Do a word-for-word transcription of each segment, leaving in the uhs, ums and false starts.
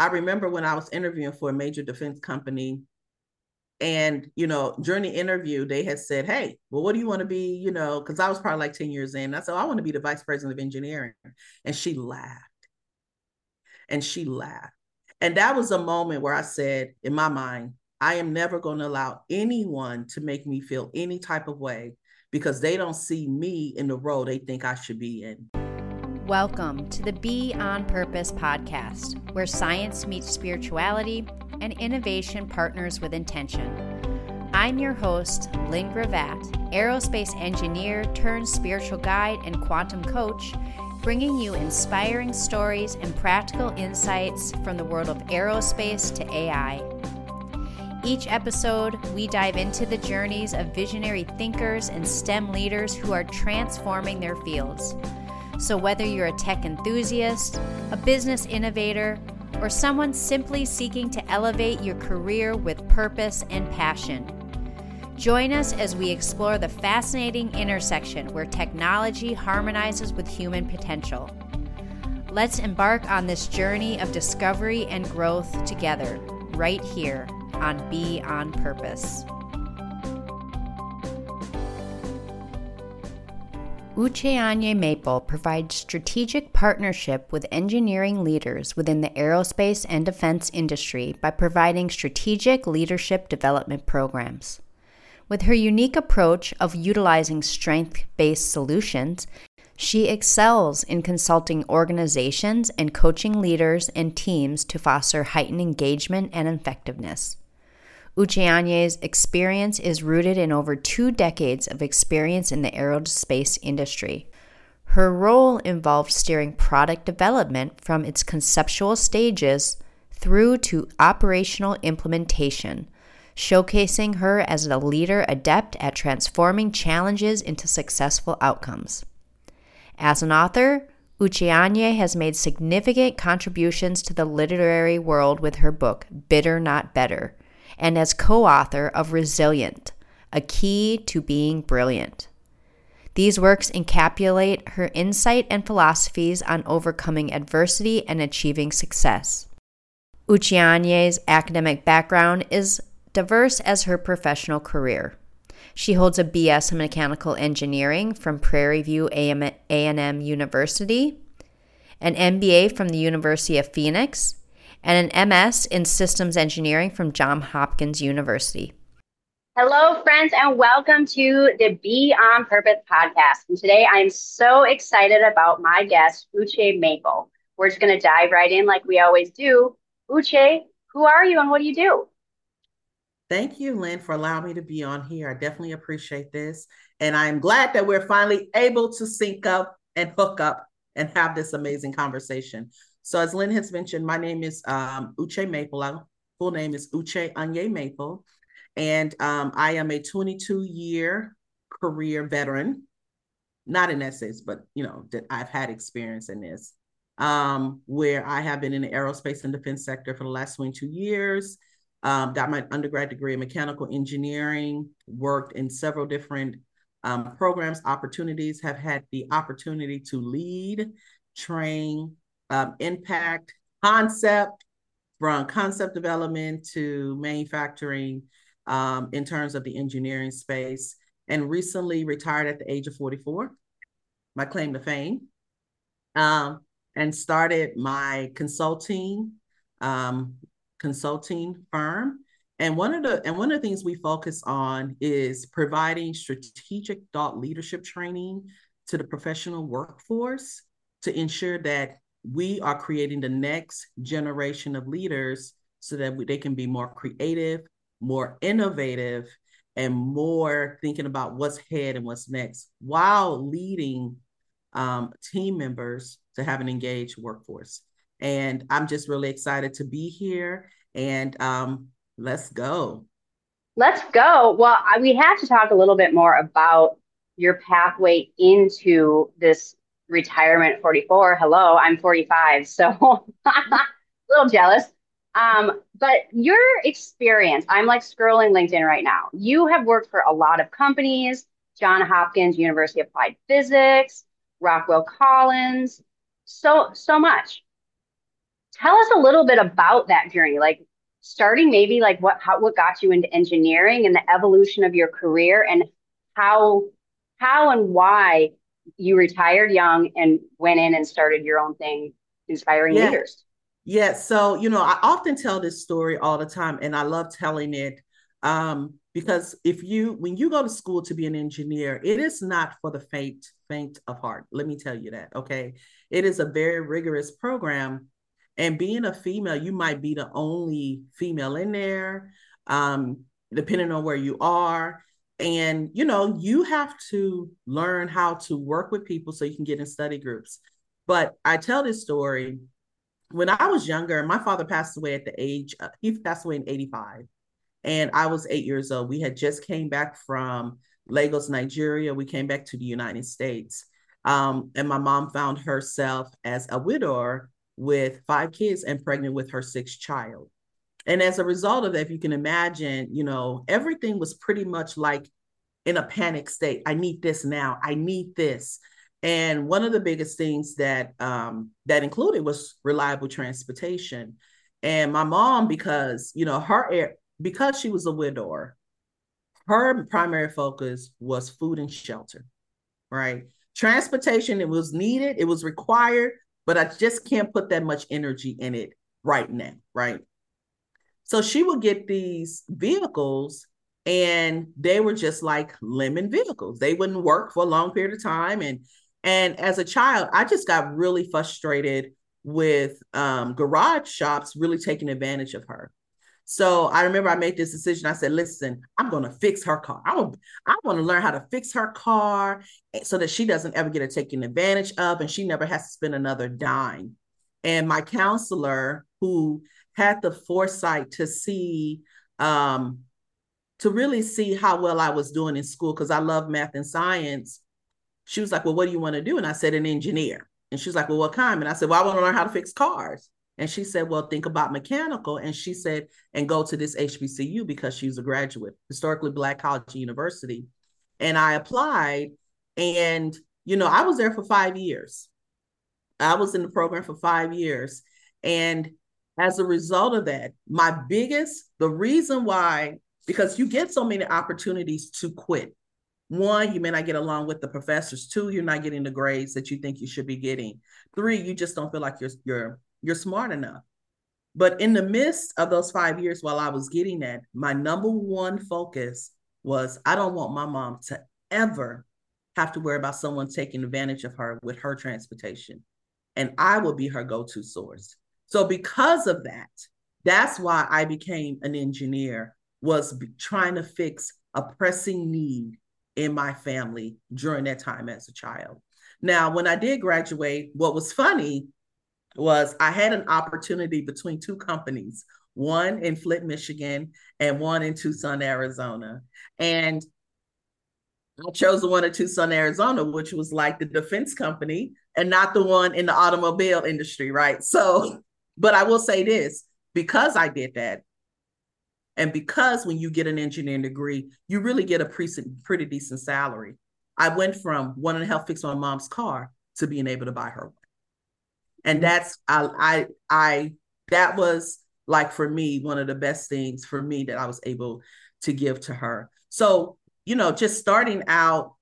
I remember when I was interviewing for a major defense company, and, you know, during the interview, they had said, hey, well, what do you want to be? You know, because I was probably like ten years in. I said, I want to be the vice president of engineering. And she laughed. And she laughed. And that was a moment where I said, in my mind, I am never going to allow anyone to make me feel any type of way because they don't see me in the role they think I should be in. Welcome to the Be On Purpose podcast, where science meets spirituality and innovation partners with intention. I'm your host, Lynn Gravatt, aerospace engineer turned spiritual guide and quantum coach, bringing you inspiring stories and practical insights from the world of aerospace to A I. Each episode, we dive into the journeys of visionary thinkers and STEM leaders who are transforming their fields. So whether you're a tech enthusiast, a business innovator, or someone simply seeking to elevate your career with purpose and passion, join us as we explore the fascinating intersection where technology harmonizes with human potential. Let's embark on this journey of discovery and growth together, right here on Be On Purpose. Uche Anye Maple provides strategic partnership with engineering leaders within the aerospace and defense industry by providing strategic leadership development programs. With her unique approach of utilizing strength-based solutions, she excels in consulting organizations and coaching leaders and teams to foster heightened engagement and effectiveness. Uche Anye's experience is rooted in over two decades of experience in the aerospace industry. Her role involved steering product development from its conceptual stages through to operational implementation, showcasing her as a leader adept at transforming challenges into successful outcomes. As an author, Uche Anye has made significant contributions to the literary world with her book, Bitter Not Better, and as co-author of Resilient, A Key to Being Brilliant. These works encapsulate her insight and philosophies on overcoming adversity and achieving success. Uche Anye's academic background is diverse as her professional career. She holds a B S in Mechanical Engineering from Prairie View A and M University, an M B A from the University of Phoenix, and an M S in Systems Engineering from Johns Hopkins University. Hello, friends, and welcome to the Be On Purpose podcast. And today I am so excited about my guest, Uche Maple. We're just going to dive right in like we always do. Uche, who are you and what do you do? Thank you, Lynn, for allowing me to be on here. I definitely appreciate this. And I'm glad that we're finally able to sync up and hook up and have this amazing conversation. So as Lynn has mentioned, my name is um, Uche Maple. My full name is Uche Anye Maple. And um, I am a twenty-two-year career veteran, not in essays, but, you know, that I've had experience in this, um, where I have been in the aerospace and defense sector for the last twenty-two years, um, got my undergrad degree in mechanical engineering, worked in several different um, programs, opportunities, have had the opportunity to lead, train, Um, impact, concept, from concept development to manufacturing um, in terms of the engineering space, and recently retired at the age of forty-four, my claim to fame, um, and started my consulting um, consulting firm. And one of the and one of the things we focus on is providing strategic thought leadership training to the professional workforce to ensure that we are creating the next generation of leaders so that we, they can be more creative, more innovative, and more thinking about what's ahead and what's next while leading um, team members to have an engaged workforce. And I'm just really excited to be here, and um, let's go. Let's go. Well, I, we have to talk a little bit more about your pathway into this retirement forty-four. Hello, I'm forty-five, so a little jealous. Um, but your experience, I'm like scrolling LinkedIn right now. You have worked for a lot of companies, Johns Hopkins University Applied Physics, Rockwell Collins, so, so much. Tell us a little bit about that journey, like starting maybe like what how, what got you into engineering and the evolution of your career, and how how and why you retired young and went in and started your own thing, inspiring yeah. leaders. Yeah. So, you know, I often tell this story all the time, and I love telling it um, because if you when you go to school to be an engineer, it is not for the faint faint of heart. Let me tell you that. OK, it is a very rigorous program. And being a female, you might be the only female in there, um, depending on where you are. And, you know, you have to learn how to work with people so you can get in study groups. But I tell this story. When I was younger, my father passed away at the age, uh, he passed away in eighty-five. And I was eight years old. We had just came back from Lagos, Nigeria. We came back to the United States. Um, and my mom found herself as a widower with five kids and pregnant with her sixth child. And as a result of that, if you can imagine, you know, everything was pretty much like in a panic state. I need this now. I need this. And one of the biggest things that um, that included was reliable transportation. And my mom, because, you know, her because she was a widower, her primary focus was food and shelter, right? Transportation, it was needed, it was required, but I just can't put that much energy in it right now, right? So she would get these vehicles, and they were just like lemon vehicles. They wouldn't work for a long period of time. And, and as a child, I just got really frustrated with um, garage shops really taking advantage of her. So I remember I made this decision. I said, listen, I'm going to fix her car. I, I want to learn how to fix her car so that she doesn't ever get taken advantage of and she never has to spend another dime. And my counselor, who had the foresight to see, um, to really see how well I was doing in school, because I love math and science, she was like, well, what do you want to do? And I said, an engineer. And she was like, well, what kind? And I said, well, I want to learn how to fix cars. And she said, well, think about mechanical. And she said, and go to this H B C U, because she's a graduate, historically Black college and university. And I applied, and, you know, I was there for five years. I was in the program for five years. And as a result of that, my biggest, the reason why, because you get so many opportunities to quit. One, you may not get along with the professors. Two, you're not getting the grades that you think you should be getting. Three, you just don't feel like you're, you're, You're smart enough. But in the midst of those five years while I was getting that, my number one focus was, I don't want my mom to ever have to worry about someone taking advantage of her with her transportation. And I will be her go-to source. So because of that, that's why I became an engineer, was trying to fix a pressing need in my family during that time as a child. Now, when I did graduate, what was funny was I had an opportunity between two companies, one in Flint, Michigan, and one in Tucson, Arizona. And I chose the one in Tucson, Arizona, which was like the defense company and not the one in the automobile industry, right? So, but I will say this, because I did that, and because when you get an engineering degree, you really get a pre- pretty decent salary. I went from wanting to help fix my mom's car to being able to buy her one. And that's, I, I, I, that was like, for me, one of the best things for me that I was able to give to her. So, you know, just starting out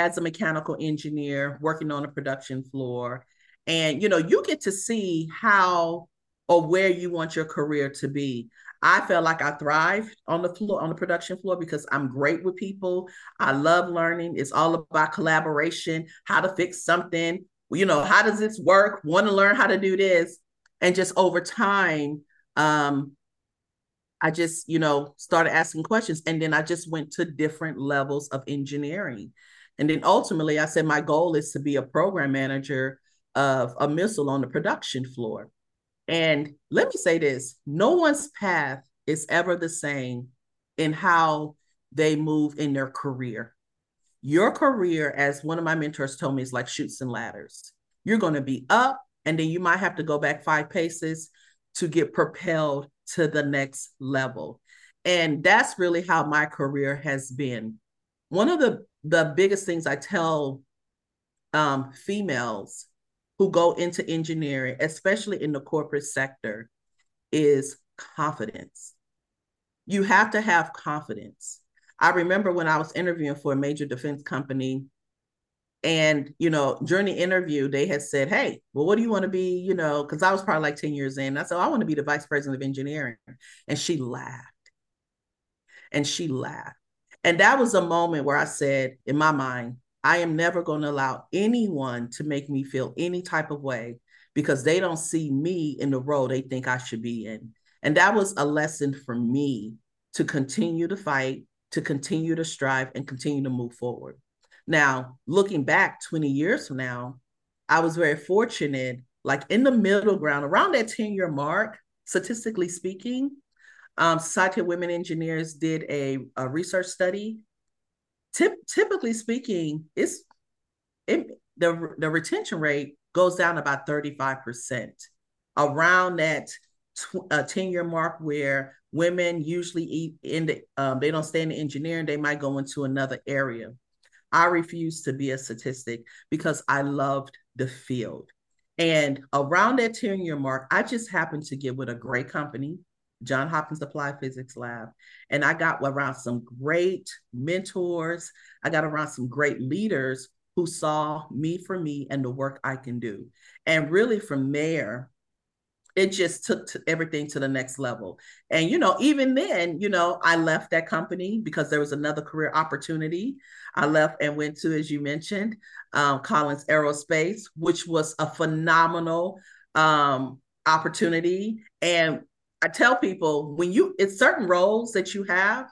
as a mechanical engineer, working on a production floor, and, you know, you get to see how or where you want your career to be. I felt like I thrived on the floor, on the production floor, because I'm great with people. I love learning. It's all about collaboration, how to fix something. You know, how does this work? Want to learn how to do this? And just over time, um, I just, you know, started asking questions. And then I just went to different levels of engineering. And then ultimately, I said, my goal is to be a program manager of a missile on the production floor. And let me say this, no one's path is ever the same in how they move in their career. Your career, as one of my mentors told me, is like chutes and ladders. You're going to be up, and then you might have to go back five paces to get propelled to the next level. And that's really how my career has been. One of the, the biggest things I tell um, females who go into engineering, especially in the corporate sector, is confidence. You have to have confidence. I remember when I was interviewing for a major defense company, and, you know, during the interview, they had said, hey, well, what do you want to be? You know, because I was probably like ten years in. I said, I want to be the vice president of engineering. And she laughed. And she laughed. And that was a moment where I said, in my mind, I am never going to allow anyone to make me feel any type of way because they don't see me in the role they think I should be in. And that was a lesson for me to continue to fight, to continue to strive, and continue to move forward. Now, looking back twenty years from now, I was very fortunate, like in the middle ground, around that ten-year mark, statistically speaking, um, Society of Women Engineers did a, a research study. Tip, typically speaking, it's it, the, the retention rate goes down about thirty-five percent around that ten-year mark where women usually eat in the, um, they don't stay in the engineering, they might go into another area. I refuse to be a statistic because I loved the field. And around that ten-year mark, I just happened to get with a great company, Johns Hopkins Applied Physics Lab. And I got around some great mentors. I got around some great leaders who saw me for me and the work I can do. And really from there, it just took to everything to the next level. And, you know, even then, you know, I left that company because there was another career opportunity. I left and went to, as you mentioned, um, Collins Aerospace, which was a phenomenal um, opportunity. And I tell people when you, it's certain roles that you have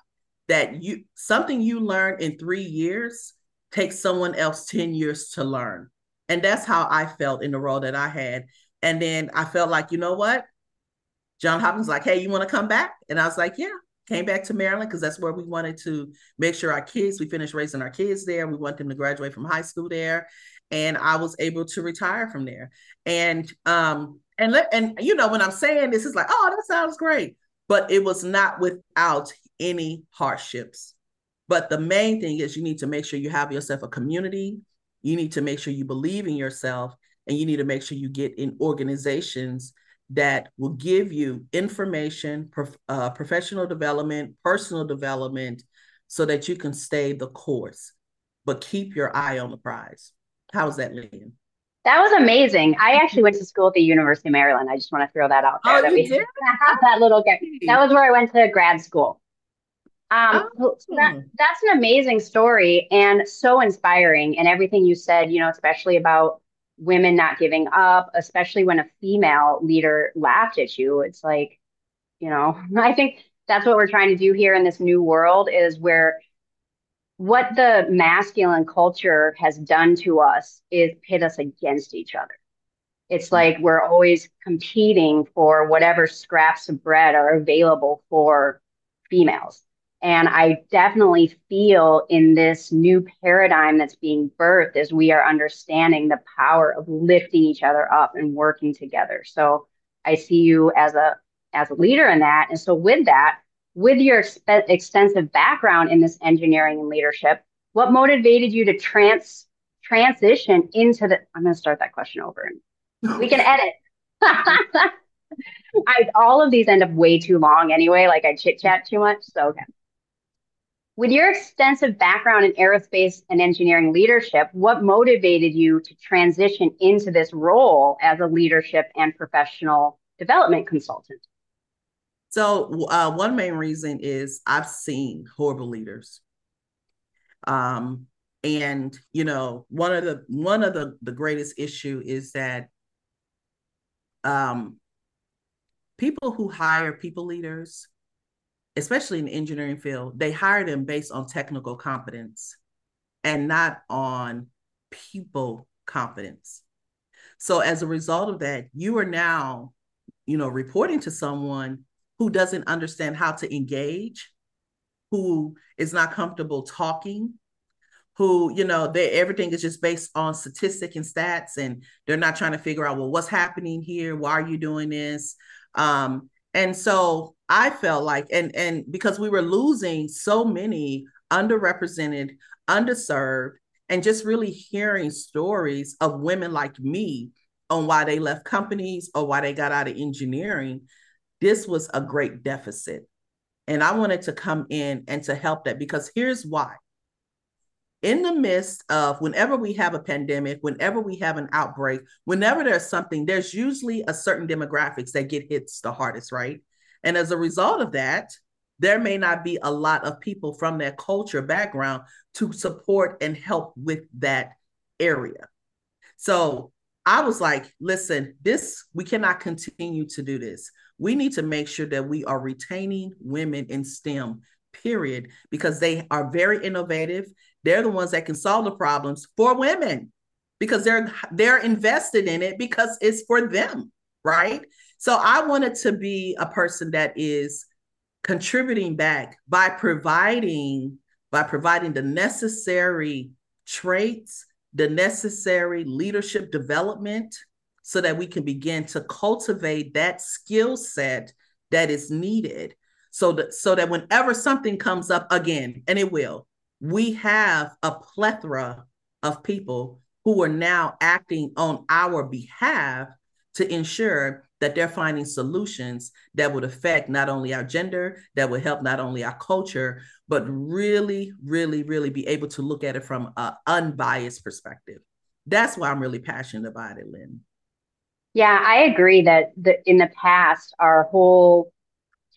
that you, something you learn in three years takes someone else ten years to learn. And that's how I felt in the role that I had. And then I felt like, you know what? Johns Hopkins was like, hey, you want to come back? And I was like, yeah, came back to Maryland because that's where we wanted to make sure our kids, we finished raising our kids there. We want them to graduate from high school there. And I was able to retire from there. And, um, and, let, and you know, when I'm saying this, it's like, oh, that sounds great. But it was not without any hardships. But the main thing is you need to make sure you have yourself a community. You need to make sure you believe in yourself. And you need to make sure you get in organizations that will give you information, prof- uh, professional development, personal development, so that you can stay the course, but keep your eye on the prize. How is that, Lynn? That was amazing. I actually went to school at the University of Maryland. I just want to throw that out there. Oh, that you we did? Have that little guy. That was where I went to grad school. Um, oh. so that, that's an amazing story and so inspiring. And everything you said, you know, especially about women not giving up, especially when a female leader laughed at you. It's like, you know, I think that's what we're trying to do here in this new world is where what the masculine culture has done to us is pit us against each other. It's like we're always competing for whatever scraps of bread are available for females. And I definitely feel in this new paradigm that's being birthed as we are understanding the power of lifting each other up and working together. So I see you as a as a leader in that. And so with that, with your exp- extensive background in this engineering and leadership, what motivated you to trans transition into the, I'm going to start that question over. And we can edit. I, all of these end up way too long anyway, like I chit chat too much. So okay. With your extensive background in aerospace and engineering leadership, what motivated you to transition into this role as a leadership and professional development consultant? So uh, one main reason is I've seen horrible leaders. Um, and, you know, one of the one of the, the greatest issue is that um, people who hire people leaders, especially in the engineering field, they hire them based on technical competence and not on people competence. So as a result of that, you are now, you know, reporting to someone who doesn't understand how to engage, who is not comfortable talking, who, you know, they, everything is just based on statistic and stats, and they're not trying to figure out, well, what's happening here? Why are you doing this? Um, and so I felt like, and, and because we were losing so many underrepresented, underserved, and just really hearing stories of women like me on why they left companies or why they got out of engineering, this was a great deficit. And I wanted to come in and to help that, because here's why. In the midst of whenever we have a pandemic, whenever we have an outbreak, whenever there's something, there's usually a certain demographics that get hit the hardest, right? And as a result of that, there may not be a lot of people from that culture background to support and help with that area. So I was like, listen, this, we cannot continue to do this. We need to make sure that we are retaining women in STEM, period, because they are very innovative. They're the ones that can solve the problems for women, because they're they're invested in it because it's for them, right? So I wanted to be a person that is contributing back by providing, by providing the necessary traits, the necessary leadership development, so that we can begin to cultivate that skill set that is needed. So that, so that whenever something comes up again, and it will, we have a plethora of people who are now acting on our behalf to ensure that they're finding solutions that would affect not only our gender, that would help not only our culture, but really, really, really be able to look at it from an unbiased perspective. That's why I'm really passionate about it, Lynn. Yeah, I agree that the, in the past, our whole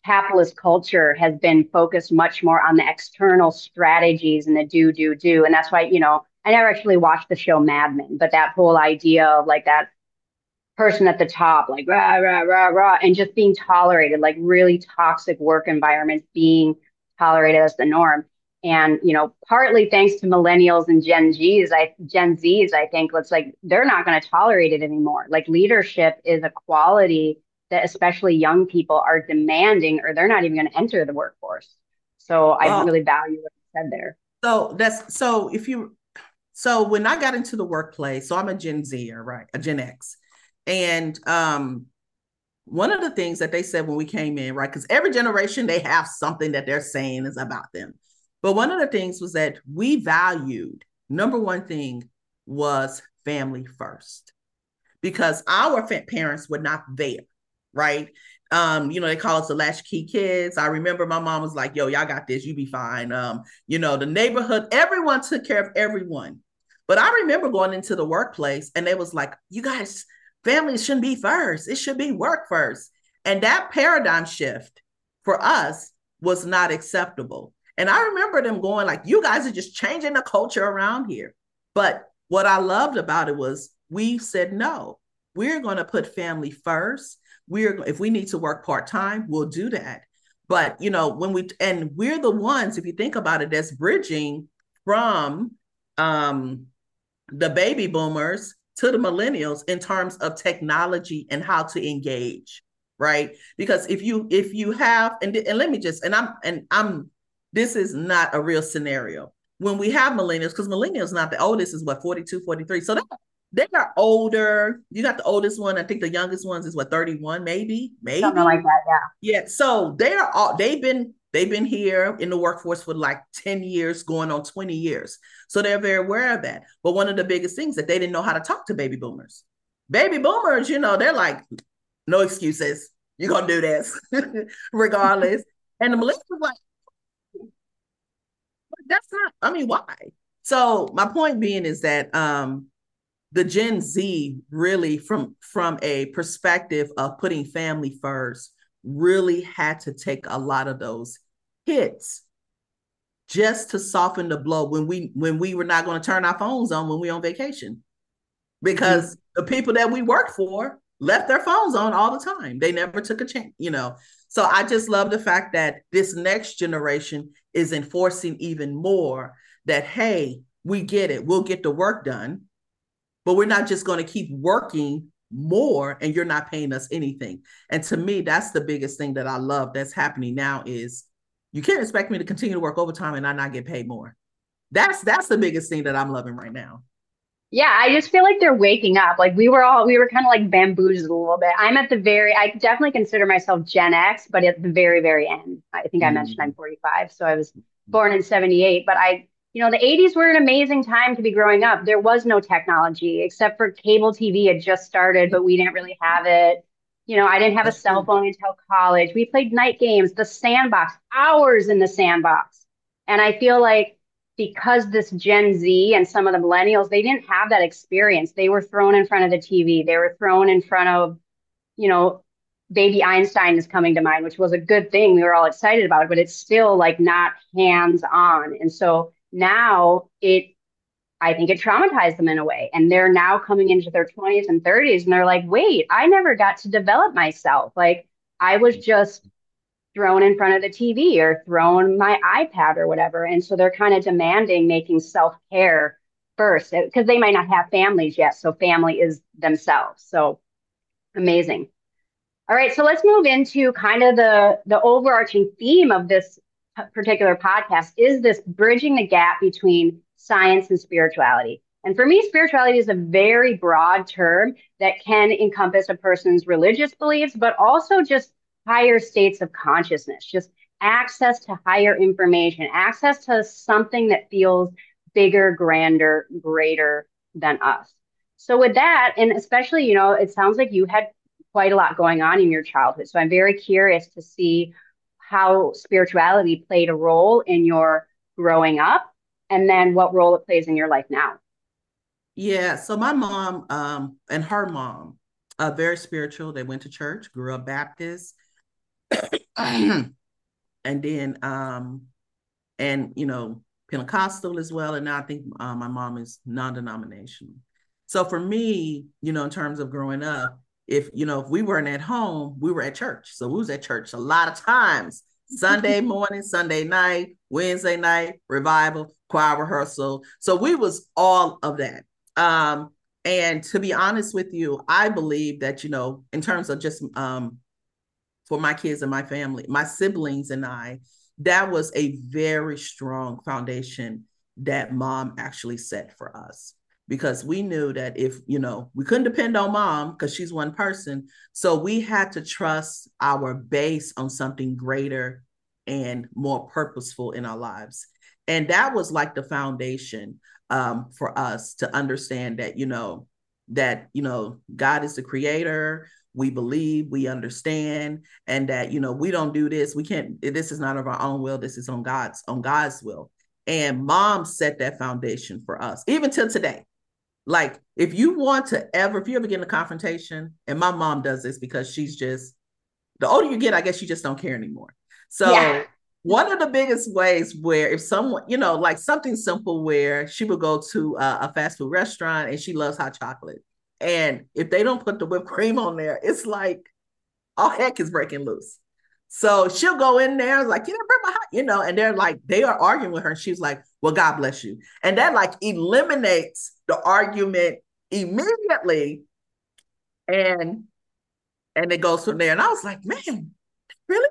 capitalist culture has been focused much more on the external strategies and the do, do, do. And that's why, you know, I never actually watched the show Mad Men, but that whole idea of like that person at the top, like rah, rah, rah, rah, and just being tolerated, like really toxic work environments being tolerated as the norm. And, you know, partly thanks to millennials and Gen Zs, I, Gen Zs, I think it's like they're not going to tolerate it anymore. Like leadership is a quality that especially young people are demanding, or they're not even going to enter the workforce. So I well, really value what you said there. So that's, so if you, so when I got into the workplace, so I'm a Gen Zer, right? A Gen X. And um, one of the things that they said when we came in, right? Because every generation, they have something that they're saying is about them. But one of the things was that we valued, number one thing was family first, because our parents were not there. Right. Um, you know, they call us the latchkey kids. I remember my mom was like, yo, y'all got this, you be fine. Um, you know, the neighborhood, everyone took care of everyone. But I remember going into the workplace and they was like, you guys, families shouldn't be first. It should be work first. And that paradigm shift for us was not acceptable. And I remember them going like, you guys are just changing the culture around here. But what I loved about it was we said, no, we're going to put family first. We're, if we need to work part-time, we'll do that. But, you know, when we, and we're the ones, if you think about it, that's bridging from um, the baby boomers to the millennials in terms of technology and how to engage, right? Because if you, if you have, and, and let me just, and I'm, and I'm, this is not a real scenario. When we have millennials, because millennials, not the oldest is what, forty-two, forty-three. So that, they are older. You got the oldest one. I think the youngest ones is what, thirty-one, maybe, maybe something like that. Yeah. Yeah. So they are all. They've been they've been here in the workforce for like ten years, going on twenty years. So they're very aware of that. But one of the biggest things that they didn't know how to talk to baby boomers. Baby boomers, you know, they're like, no excuses. You're gonna do this, regardless. And the millennials were like, but that's not. I mean, why? So my point being is that. Um, The Gen Z really from, from a perspective of putting family first really had to take a lot of those hits just to soften the blow when we when we were not going to turn our phones on when we were on vacation, because mm-hmm. the people that we work for left their phones on all the time. They never took a chance, you know. So I just love the fact that this next generation is enforcing even more that, hey, we get it. We'll get the work done. But we're not just going to keep working more and you're not paying us anything. And to me, that's the biggest thing that I love that's happening now is you can't expect me to continue to work overtime and I not get paid more. That's that's the biggest thing that I'm loving right now. Yeah, I just feel like they're waking up. Like we were all we were kind of like bamboozled a little bit. I'm at the very I definitely consider myself Gen X, but at the very, very end. I think mm-hmm. I mentioned I'm forty-five. So I was born in seventy-eight, but I you know, the eighties were an amazing time to be growing up. There was no technology except for cable T V had just started, but we didn't really have it. You know, I didn't have a cell phone until college. We played night games, the sandbox, hours in the sandbox. And I feel like because this Gen Z and some of the millennials, they didn't have that experience. They were thrown in front of the T V. They were thrown in front of, you know, Baby Einstein is coming to mind, which was a good thing. We were all excited about it, but it's still like not hands on. And so now it, I think it traumatized them in a way. And they're now coming into their twenties and thirties and they're like, wait, I never got to develop myself. Like I was just thrown in front of the T V or thrown my iPad or whatever. And so they're kind of demanding making self-care first because they might not have families yet. So family is themselves. So amazing. All right. So let's move into kind of the, the overarching theme of this particular podcast is this bridging the gap between science and spirituality. And for me, spirituality is a very broad term that can encompass a person's religious beliefs, but also just higher states of consciousness, just access to higher information, access to something that feels bigger, grander, greater than us. So with that, and especially, you know, it sounds like you had quite a lot going on in your childhood. So I'm very curious to see how spirituality played a role in your growing up, and then what role it plays in your life now. Yeah, so my mom um, and her mom are uh, very spiritual. They went to church, grew up Baptist. and then, um, and, you know, Pentecostal as well. And now I think uh, my mom is non-denominational. So for me, you know, in terms of growing up, if, you know, if we weren't at home, we were at church. So we was at church a lot of times. Sunday morning, Sunday night, Wednesday night, revival, choir rehearsal. So we was all of that. Um, and to be honest with you, I believe that, you know, in terms of just um, for my kids and my family, my siblings and I, that was a very strong foundation that mom actually set for us. Because we knew that if, you know, we couldn't depend on mom because she's one person. So we had to trust our base on something greater and more purposeful in our lives. And that was like the foundation um, for us to understand that, you know, that, you know, God is the creator. We believe, we understand, and that, you know, we don't do this. We can't, this is not of our own will. This is on God's, on God's will. And mom set that foundation for us, even till today. Like, if you want to ever, if you ever get in a confrontation, and my mom does this because she's just, the older you get, I guess you just don't care anymore. So yeah. One of the biggest ways where if someone, you know, like something simple where she would go to a, a fast food restaurant and she loves hot chocolate. And if they don't put the whipped cream on there, it's like, all heck is breaking loose. So she'll go in there like, you didn't bring my hot, you know, and they're like, they are arguing with her. And she's like, well, God bless you. And that like eliminates the argument immediately. And, and it goes from there. And I was like, man, really?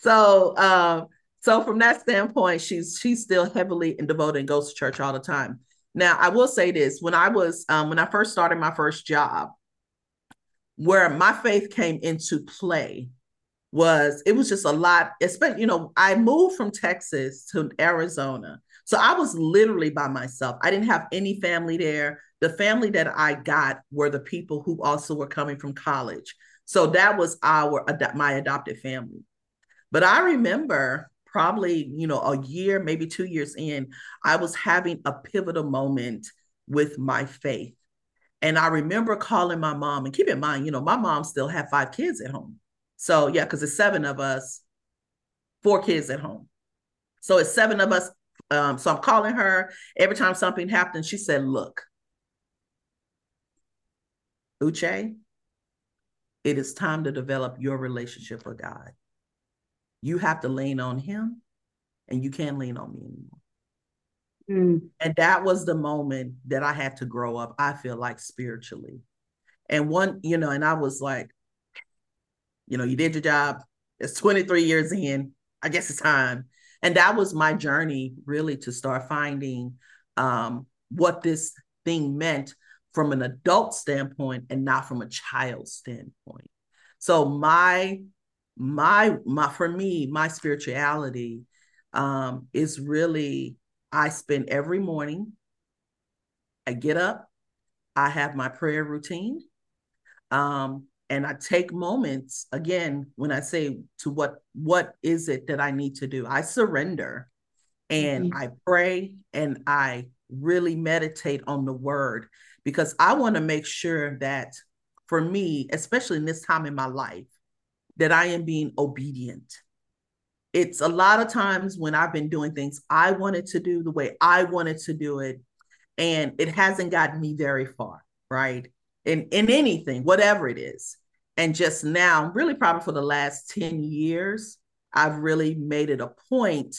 So, uh, so from that standpoint, she's, she's still heavily and devoted and goes to church all the time. Now I will say this, when I was, um, when I first started my first job, where my faith came into play was, it was just a lot, especially, you know, I moved from Texas to Arizona. So I was literally by myself. I didn't have any family there. The family that I got were the people who also were coming from college. So that was our, my adopted family. But I remember probably, you know, a year, maybe two years in, I was having a pivotal moment with my faith. And I remember calling my mom, and keep in mind, you know, my mom still had five kids at home. So yeah, because it's seven of us, four kids at home. So it's seven of us. Um, so I'm calling her. Every time something happened, she said, look, Uche, it is time to develop your relationship with God. You have to lean on him, and you can't lean on me anymore. Mm. And that was the moment that I had to grow up, I feel like, spiritually. And one, you know, and I was like, you know, you did your job. It's twenty-three years in. I guess it's time. And that was my journey, really, to start finding um, what this thing meant from an adult standpoint and not from a child standpoint. So my, my, my for me, my spirituality um, is really I spend every morning, I get up, I have my prayer routine, um, and I take moments, again, when I say to what, what is it that I need to do? I surrender and mm-hmm. I pray and I really meditate on the word, because I want to make sure that for me, especially in this time in my life, that I am being obedient. It's a lot of times when I've been doing things I wanted to do the way I wanted to do it, and it hasn't gotten me very far, right? In, in anything, whatever it is. And just now, really probably for the last ten years, I've really made it a point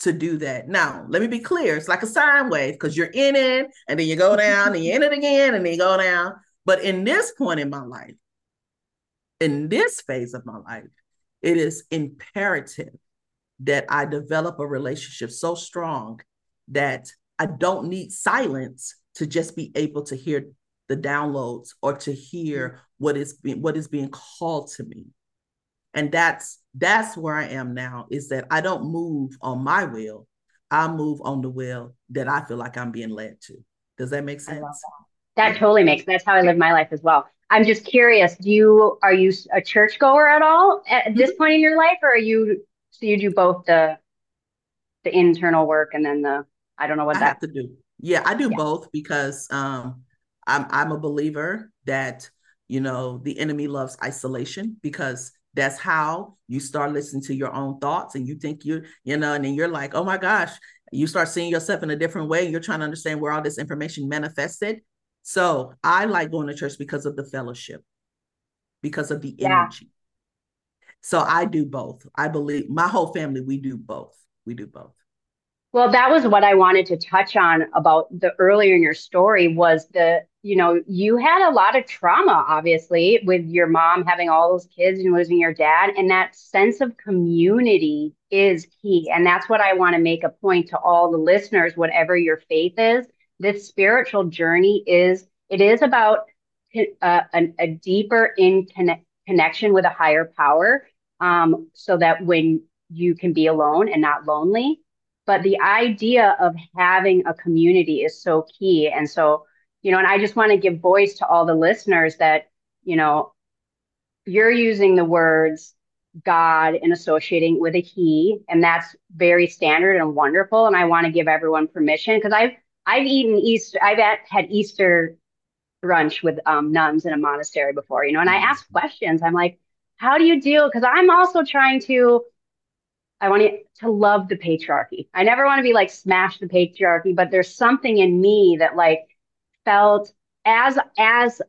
to do that. Now, let me be clear. It's like a sine wave, because you're in it and then you go down and you're in it again and then you go down. But in this point in my life, in this phase of my life, it is imperative that I develop a relationship so strong that I don't need silence to just be able to hear the downloads or to hear what is being, what is being called to me. And that's that's where I am now, is that I don't move on my will. I move on the will that I feel like I'm being led to. Does that make sense? That. that totally makes. That's how I live my life as well. I'm just curious, do you, are you a churchgoer at all at this point in your life? Or are you, so you do both the the internal work and then the, I don't know what I that have to do. Yeah, I do yeah. both, because um, I'm, I'm a believer that, you know, the enemy loves isolation, because that's how you start listening to your own thoughts and you think you, you know, and then you're like, oh my gosh, you start seeing yourself in a different way. And you're trying to understand where all this information manifested. So I like going to church because of the fellowship, because of the yeah. energy. So I do both. I believe my whole family, we do both. We do both. Well, that was what I wanted to touch on about the earlier in your story was the, you know, you had a lot of trauma, obviously, with your mom having all those kids and losing your dad. And that sense of community is key. And that's what I want to make a point to all the listeners, whatever your faith is. This spiritual journey is, it is about uh, an, a deeper in conne- connection with a higher power, um, so that when you can be alone and not lonely. But the idea of having a community is so key. And so, you know, and I just want to give voice to all the listeners that, you know, you're using the words God and associating with a he, and that's very standard and wonderful. And I want to give everyone permission, because I've, I've eaten Easter, I've had Easter brunch with um, nuns in a monastery before, you know, and I ask questions. I'm like, how do you deal? Because I'm also trying to, I want to, to love the patriarchy. I never want to be like, smash the patriarchy, but there's something in me that like felt as, as,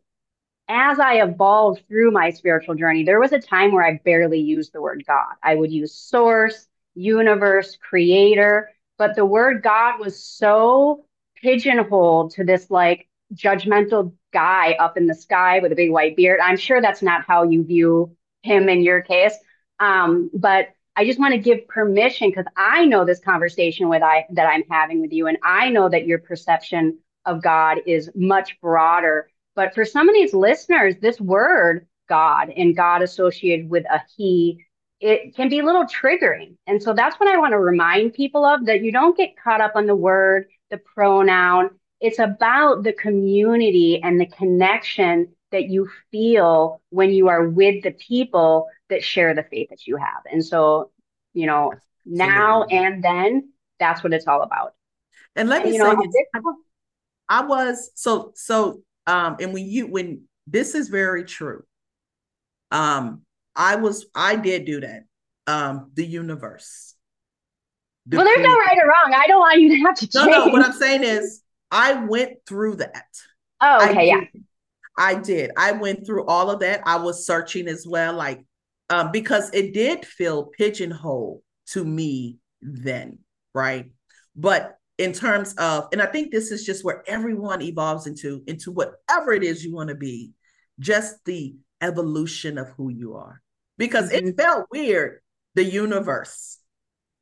as I evolved through my spiritual journey, there was a time where I barely used the word God. I would use source, universe, creator, but the word God was so pigeonholed to this like judgmental guy up in the sky with a big white beard. I'm sure that's not how you view him in your case. Um, but I just want to give permission, because I know this conversation with I that I'm having with you. And I know that your perception of God is much broader, but for some of these listeners, this word God and God associated with a he, it can be a little triggering. And so that's what I want to remind people of, that you don't get caught up on the word, the pronoun. It's about the community and the connection that you feel when you are with the people that share the faith that you have. And so, you know, now and then, that's what it's all about. And let me say, I was, so, so, um, and when you, when this is very true, um, I was, I did do that. Um, the universe. The well, there's no right or wrong. I don't want you to have to change. No, no, what I'm saying is I went through that. Oh, okay, I yeah. Did. I did. I went through all of that. I was searching as well, like, um, because it did feel pigeonholed to me then, right? But in terms of, and I think this is just where everyone evolves into, into whatever it is you want to be, just the evolution of who you are. Because mm-hmm. it felt weird, the universe.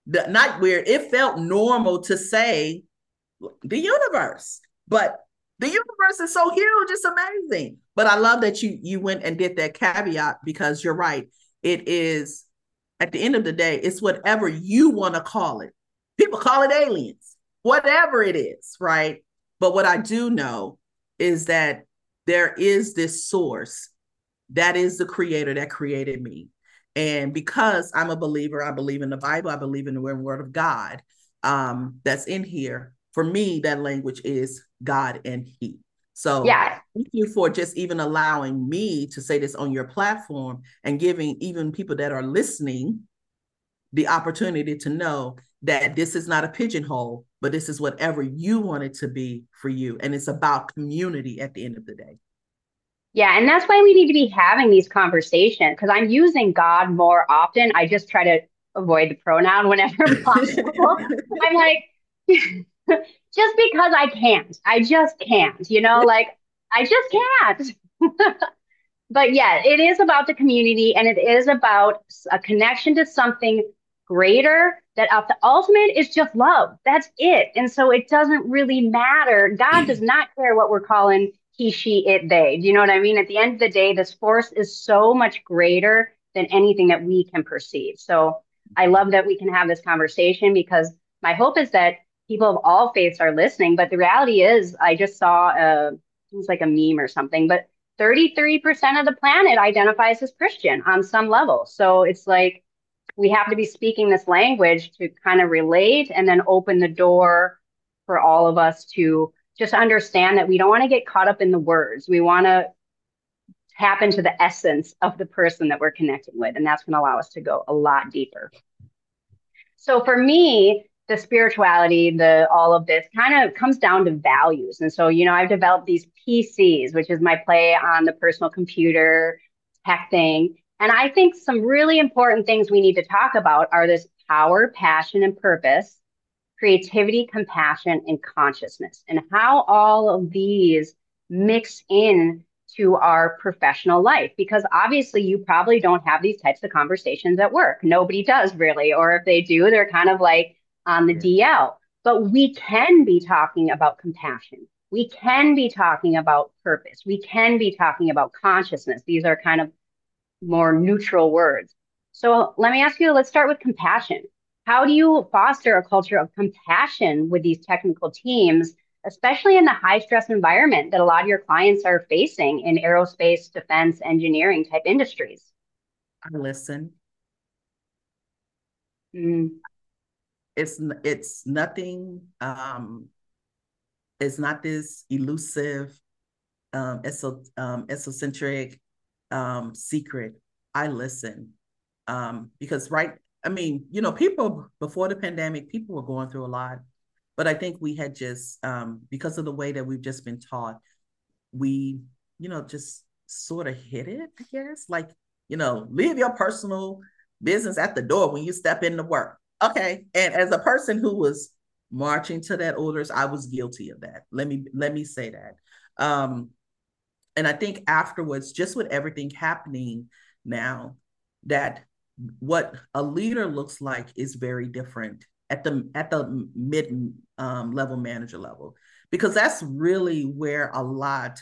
The, not weird. It felt normal to say the universe, but the universe is so huge. It's amazing. But I love that you, you went and did that caveat, because you're right. It is, at the end of the day, it's whatever you want to call it. People call it aliens. whatever it is, right? But what I do know is that there is this source that is the creator that created me. And because I'm a believer, I believe in the Bible, I believe in the word of God um, that's in here. For me, that language is God and He. So yeah. Thank you for just even allowing me to say this on your platform and giving even people that are listening the opportunity to know that this is not a pigeonhole, but this is whatever you want it to be for you. And it's about community at the end of the day. Yeah. And that's why we need to be having these conversations, because I'm using God more often. I just try to avoid the pronoun whenever possible. I'm like... just because I can't, I just can't, you know, like I just can't. But yeah, it is about the community, and it is about a connection to something greater that uh, the ultimate is just love. That's it. And so it doesn't really matter. God does not care what we're calling he, she, it, they. Do you know what I mean? At the end of the day, this force is so much greater than anything that we can perceive. So I love that we can have this conversation, because my hope is that people of all faiths are listening. But the reality is, I just saw a, it was like a meme or something, but thirty-three percent of the planet identifies as Christian on some level. So it's like, we have to be speaking this language to kind of relate and then open the door for all of us to just understand that we don't want to get caught up in the words. We want to tap into the essence of the person that we're connecting with. And that's going to allow us to go a lot deeper. So for me, the spirituality, the all of this kind of comes down to values. And so, you know, I've developed these P Cs, which is my play on the personal computer tech thing. And I think some really important things we need to talk about are this power, passion, and purpose, creativity, compassion, and consciousness, and how all of these mix in to our professional life. Because obviously you probably don't have these types of conversations at work. Nobody does really. Or if they do, they're kind of like on the D L, but we can be talking about compassion. We can be talking about purpose. We can be talking about consciousness. These are kind of more neutral words. So let me ask you, let's start with compassion. How do you foster a culture of compassion with these technical teams, especially in the high stress environment that a lot of your clients are facing in aerospace, defense, engineering type industries? I listen. Mm. It's it's nothing, um, it's not this elusive, um, eso, um, esocentric um, secret. I listen um, because, right, I mean, you know, people before the pandemic, people were going through a lot, but I think we had just, um, because of the way that we've just been taught, we, you know, just sort of hid it, I guess. Like, you know, leave your personal business at the door when you step into work. Okay. And as a person who was marching to that orders, I was guilty of that. Let me, let me say that. Um, and I think afterwards, just with everything happening now, that what a leader looks like is very different at the, at the mid um, level manager level, because that's really where a lot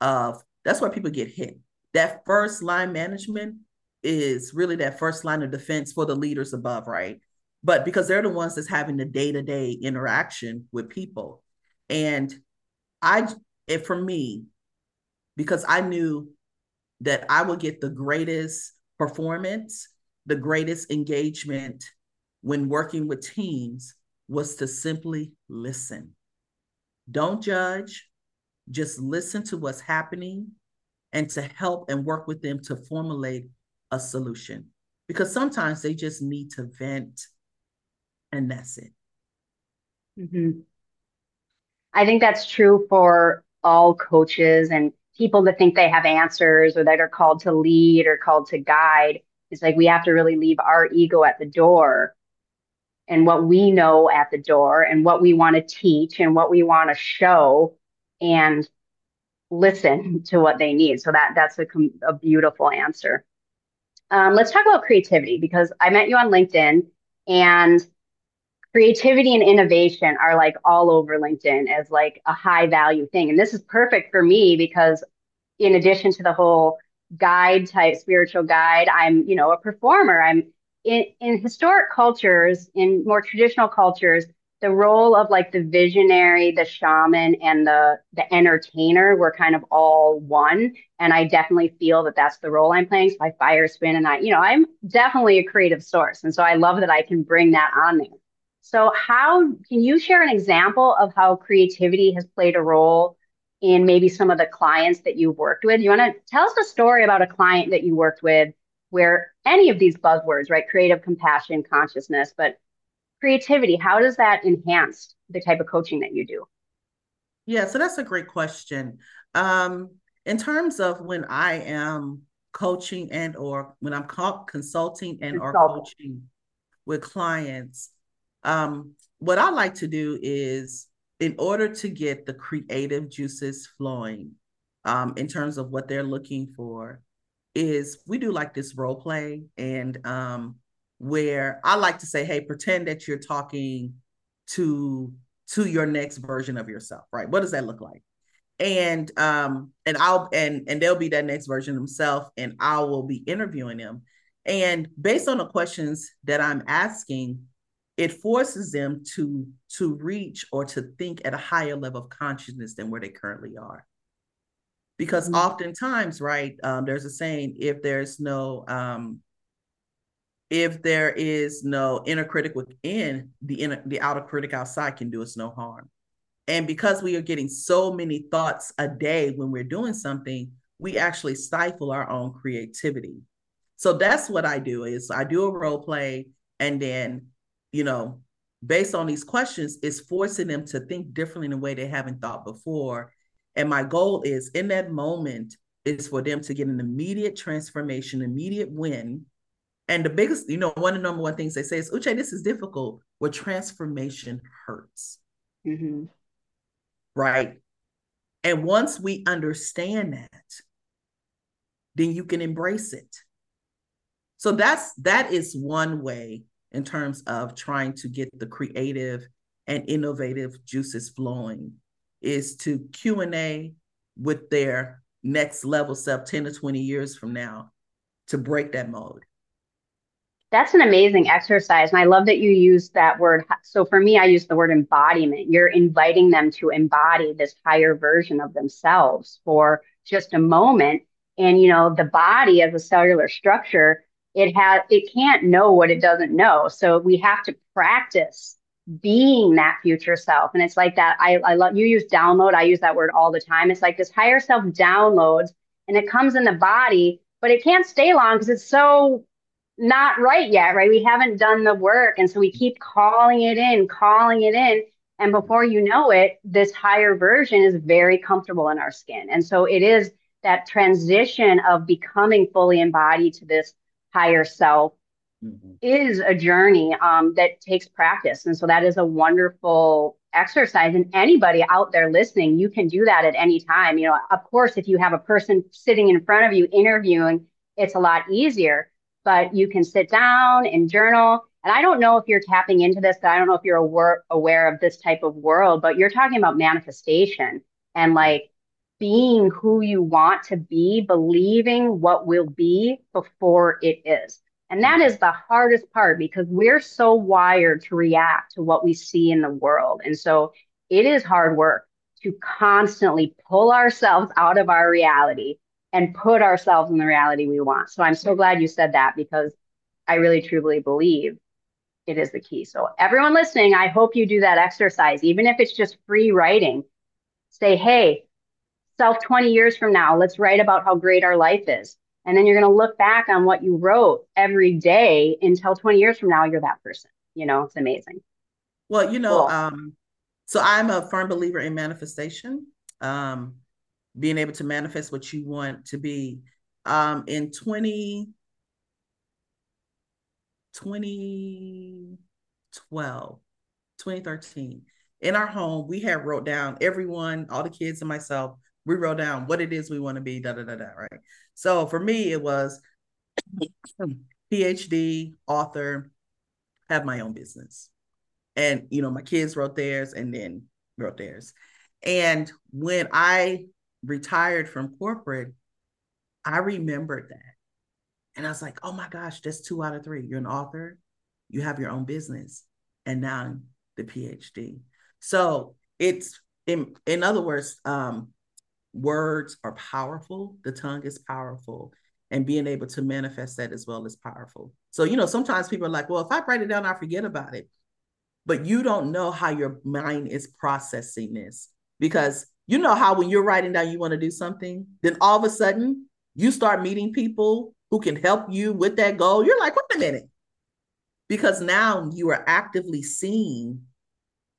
of, that's where people get hit. That first line management is really that first line of defense for the leaders above, right? But because they're the ones that's having the day-to-day interaction with people. And I, it for me, because I knew that I would get the greatest performance, the greatest engagement when working with teams, was to simply listen. Don't judge, just listen to what's happening and to help and work with them to formulate a solution. Because sometimes they just need to vent. And that's it. Mm-hmm. I think that's true for all coaches and people that think they have answers or that are called to lead or called to guide. It's like we have to really leave our ego at the door and what we know at the door and what we want to teach and what we want to show and listen to what they need. So that that's a, a beautiful answer. Um, let's talk about creativity, because I met you on LinkedIn, and creativity and innovation are like all over LinkedIn as like a high value thing. And this is perfect for me because in addition to the whole guide type, spiritual guide, I'm, you know, a performer. I'm in, in historic cultures, in more traditional cultures, the role of like the visionary, the shaman, and the the entertainer were kind of all one. And I definitely feel that that's the role I'm playing. So I fire spin and I, you know, I'm definitely a creative source. And so I love that I can bring that on there. So how can you share an example of how creativity has played a role in maybe some of the clients that you've worked with? You want to tell us a story about a client that you worked with where any of these buzzwords, right? Creative, compassion, consciousness, but creativity, how does that enhance the type of coaching that you do? Yeah, so that's a great question. Um, in terms of when I am coaching and or when I'm consulting and consulting. or coaching with clients, um, what I like to do is in order to get the creative juices flowing um, in terms of what they're looking for is we do like this role play and um, where I like to say, hey, pretend that you're talking to, to your next version of yourself, right? What does that look like? And um, and I'll and and they'll be that next version themselves, and I will be interviewing them. And based on the questions that I'm asking, it forces them to to reach or to think at a higher level of consciousness than where they currently are. Because mm-hmm. oftentimes, right, um, there's a saying, if there's no um, If there is no inner critic within, the inner, the outer critic outside can do us no harm. And because we are getting so many thoughts a day when we're doing something, we actually stifle our own creativity. So that's what I do is I do a role play. And then, you know, based on these questions, it's forcing them to think differently in a way they haven't thought before. And my goal is in that moment is for them to get an immediate transformation, immediate win. And the biggest, you know, one of the number one things they say is, Uche, this is difficult, where transformation hurts, mm-hmm. right? And once we understand that, then you can embrace it. So that's, that is one way in terms of trying to get the creative and innovative juices flowing is to Q and A with their next level self ten to twenty years from now to break that mold. That's an amazing exercise. And I love that you use that word. So for me, I use the word embodiment. You're inviting them to embody this higher version of themselves for just a moment. And, you know, the body as a cellular structure, it has, it can't know what it doesn't know. So we have to practice being that future self. And it's like that. I, I love you use download. I use that word all the time. It's like this higher self downloads and it comes in the body, but it can't stay long because it's so not right yet, right? We haven't done the work. And so we keep calling it in, calling it in. And before you know it, this higher version is very comfortable in our skin. And so it is that transition of becoming fully embodied to this higher self mm-hmm. is a journey um, that takes practice. And so that is a wonderful exercise. And anybody out there listening, you can do that at any time. You know, of course, if you have a person sitting in front of you interviewing, it's a lot easier. But you can sit down and journal. And I don't know if you're tapping into this, but I don't know if you're aware, aware of this type of world, but you're talking about manifestation and like being who you want to be, believing what will be before it is. And that is the hardest part because we're so wired to react to what we see in the world. And so it is hard work to constantly pull ourselves out of our reality and put ourselves in the reality we want. So I'm so glad you said that because I really truly believe it is the key. So everyone listening, I hope you do that exercise, even if it's just free writing. Say, hey, self twenty years from now, let's write about how great our life is. And then you're going to look back on what you wrote every day until twenty years from now, you're that person. You know, it's amazing. Well, you know, cool. um, so I'm a firm believer in manifestation. Um, being able to manifest what you want to be. Um, in twenty twelve, twenty thirteen, in our home, we had wrote down everyone, all the kids and myself, we wrote down what it is we want to be, da, da, da, da, right? So for me, it was PhD, author, have my own business. And, you know, my kids wrote theirs and then wrote theirs. And when I retired from corporate, I remembered that. And I was like, oh my gosh, that's two out of three. You're an author, you have your own business. And now the PhD. So it's, in, in other words, um, words are powerful. The tongue is powerful, and being able to manifest that as well is powerful. So, you know, sometimes people are like, well, if I write it down, I forget about it. But you don't know how your mind is processing this, because you know how when you're writing down, you want to do something, then all of a sudden you start meeting people who can help you with that goal. You're like, wait a minute, because now you are actively seeing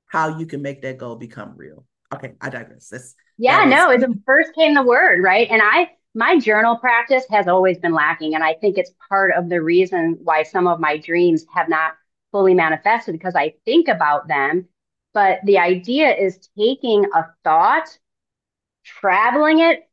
how you can make that goal become real. Okay, I digress. That's, yeah, that was- no, it first came the word, right? And I, my journal practice has always been lacking. And I think it's part of the reason why some of my dreams have not fully manifested, because I think about them. But the idea is taking a thought, traveling it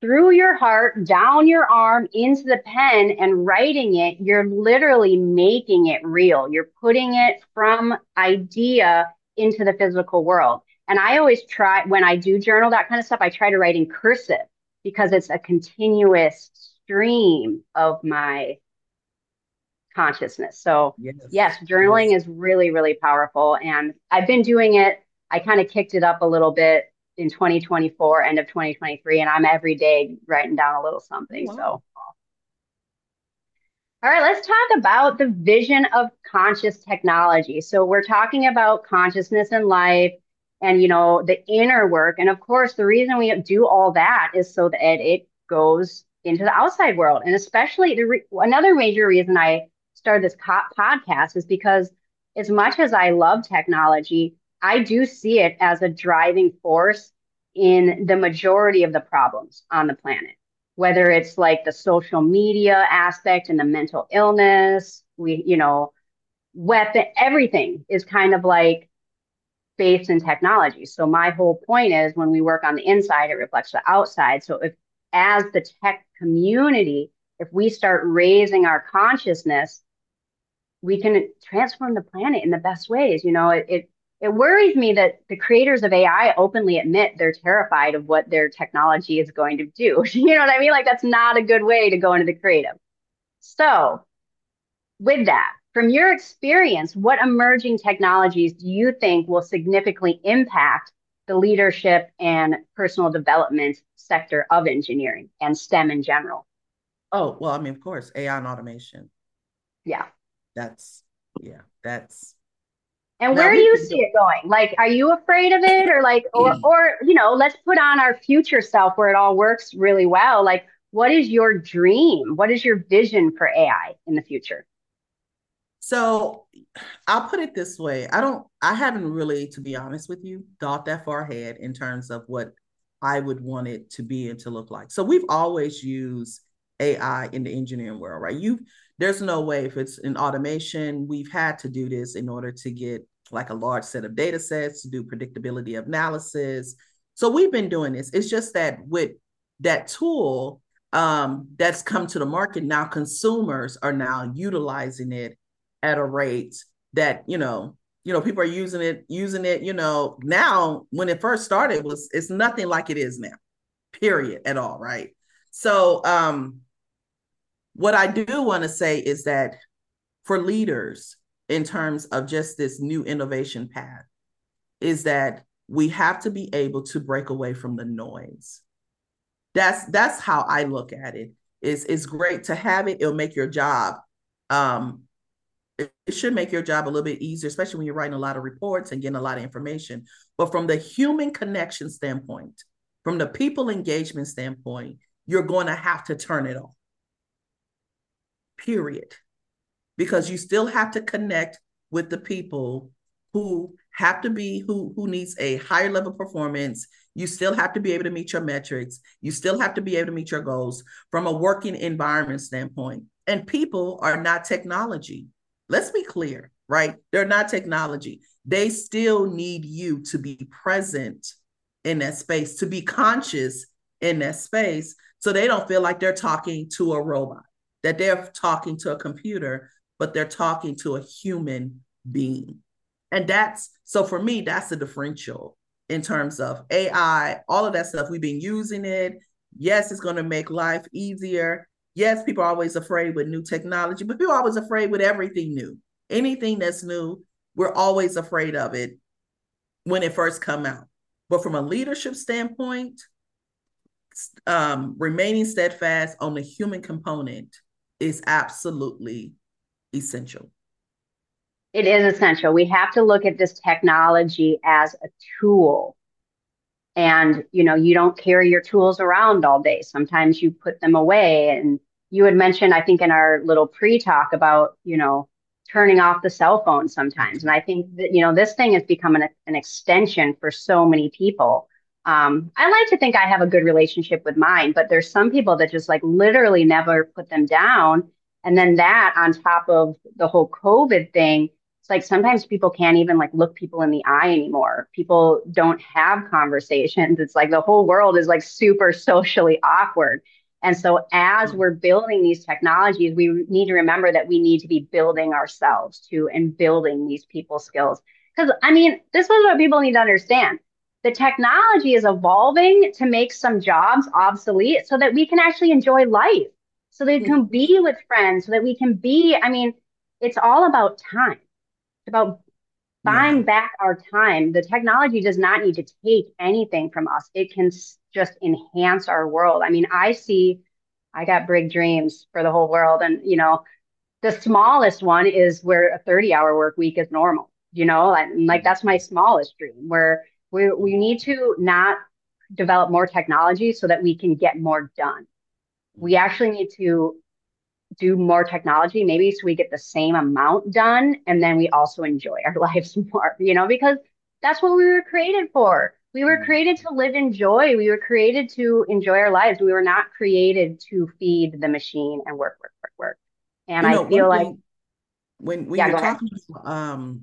through your heart, down your arm, into the pen, and writing it. You're literally making it real. You're putting it from idea into the physical world. And I always try, when I do journal, that kind of stuff, I try to write in cursive, because it's a continuous stream of my consciousness. So yes, yes journaling yes. is really, really powerful. And I've been doing it. I kind of kicked it up a little bit in twenty twenty-four, end of twenty twenty-three. And I'm every day writing down a little something. Wow. So, all right, let's talk about the vision of conscious technology. So we're talking about consciousness in life and, you know, the inner work. And of course, the reason we do all that is so that it goes into the outside world. And especially the re- another major reason I started this co- podcast is because as much as I love technology, I do see it as a driving force in the majority of the problems on the planet, whether it's like the social media aspect and the mental illness, we, you know, weapon, everything is kind of like based in technology. So my whole point is when we work on the inside, it reflects the outside. So if, as the tech community, if we start raising our consciousness, we can transform the planet in the best ways. You know, it, it it worries me that the creators of A I openly admit they're terrified of what their technology is going to do. You know what I mean? Like, that's not a good way to go into the creative. So with that, from your experience, what emerging technologies do you think will significantly impact the leadership and personal development sector of engineering and STEM in general? Oh, well, I mean, of course, A I and automation. Yeah. That's, yeah, that's. And where do you see it going? Like, are you afraid of it? Or like, or, or, you know, let's put on our future self where it all works really well. Like, what is your dream? What is your vision for A I in the future? So I'll put it this way. I don't, I haven't really, to be honest with you, thought that far ahead in terms of what I would want it to be and to look like. So we've always used A I in the engineering world, right? You, there's no way if it's in automation, we've had to do this in order to get like a large set of data sets to do predictability analysis. So we've been doing this. It's just that with that tool um, that's come to the market now, consumers are now utilizing it at a rate that, you know, you know, people are using it, using it, you know, now when it first started it was, it's nothing like it is now, period, at all, right? So um, what I do want to say is that for leaders in terms of just this new innovation path is that we have to be able to break away from the noise. That's, that's how I look at it. It's, it's great to have it. It'll make your job um, it should make your job a little bit easier, especially when you're writing a lot of reports and getting a lot of information. But from the human connection standpoint, from the people engagement standpoint, you're going to have to turn it off, period. Because you still have to connect with the people who have to be, who, who needs a higher level performance. You still have to be able to meet your metrics. You still have to be able to meet your goals from a working environment standpoint. And people are not technology. Let's be clear, right? They're not technology. They still need you to be present in that space, to be conscious in that space, so they don't feel like they're talking to a robot, that they're talking to a computer, but they're talking to a human being. And that's, so for me, that's the differential in terms of A I, all of that stuff. We've been using it. Yes, it's going to make life easier. Yes, people are always afraid with new technology, but people are always afraid with everything new. Anything that's new, We're always afraid of it when it first come out. But from a leadership standpoint, um, remaining steadfast on the human component is absolutely essential. It is essential. We have to look at this technology as a tool. And, you know, you don't carry your tools around all day. Sometimes you put them away. And you had mentioned, I think, in our little pre-talk about, you know, turning off the cell phone sometimes. And I think that, you know, this thing has become an, an extension for so many people. Um, I like to think I have a good relationship with mine, but there's some people that just like literally never put them down. And then that on top of the whole COVID thing, it's like sometimes people can't even like look people in the eye anymore. People don't have conversations. It's like the whole world is like super socially awkward. And so as we're building these technologies, we need to remember that we need to be building ourselves too and building these people skills. Because, I mean, this is what people need to understand. The technology is evolving to make some jobs obsolete so that we can actually enjoy life, so that we can be with friends, so that we can be, I mean, it's all about time. It's about buying yeah. back our time. The technology does not need to take anything from us. It can just enhance our world. I mean, I see, I got big dreams for the whole world. And, you know, the smallest one is where a thirty hour work week is normal, you know, and like, that's my smallest dream, where we, we need to not develop more technology so that we can get more done. We actually need to do more technology, maybe so we get the same amount done. And then we also enjoy our lives more, you know, because that's what we were created for. We were created to live in joy. We were created to enjoy our lives. We were not created to feed the machine and work, work, work, work. And you know, I feel like thing, when, when yeah, you're talking about um,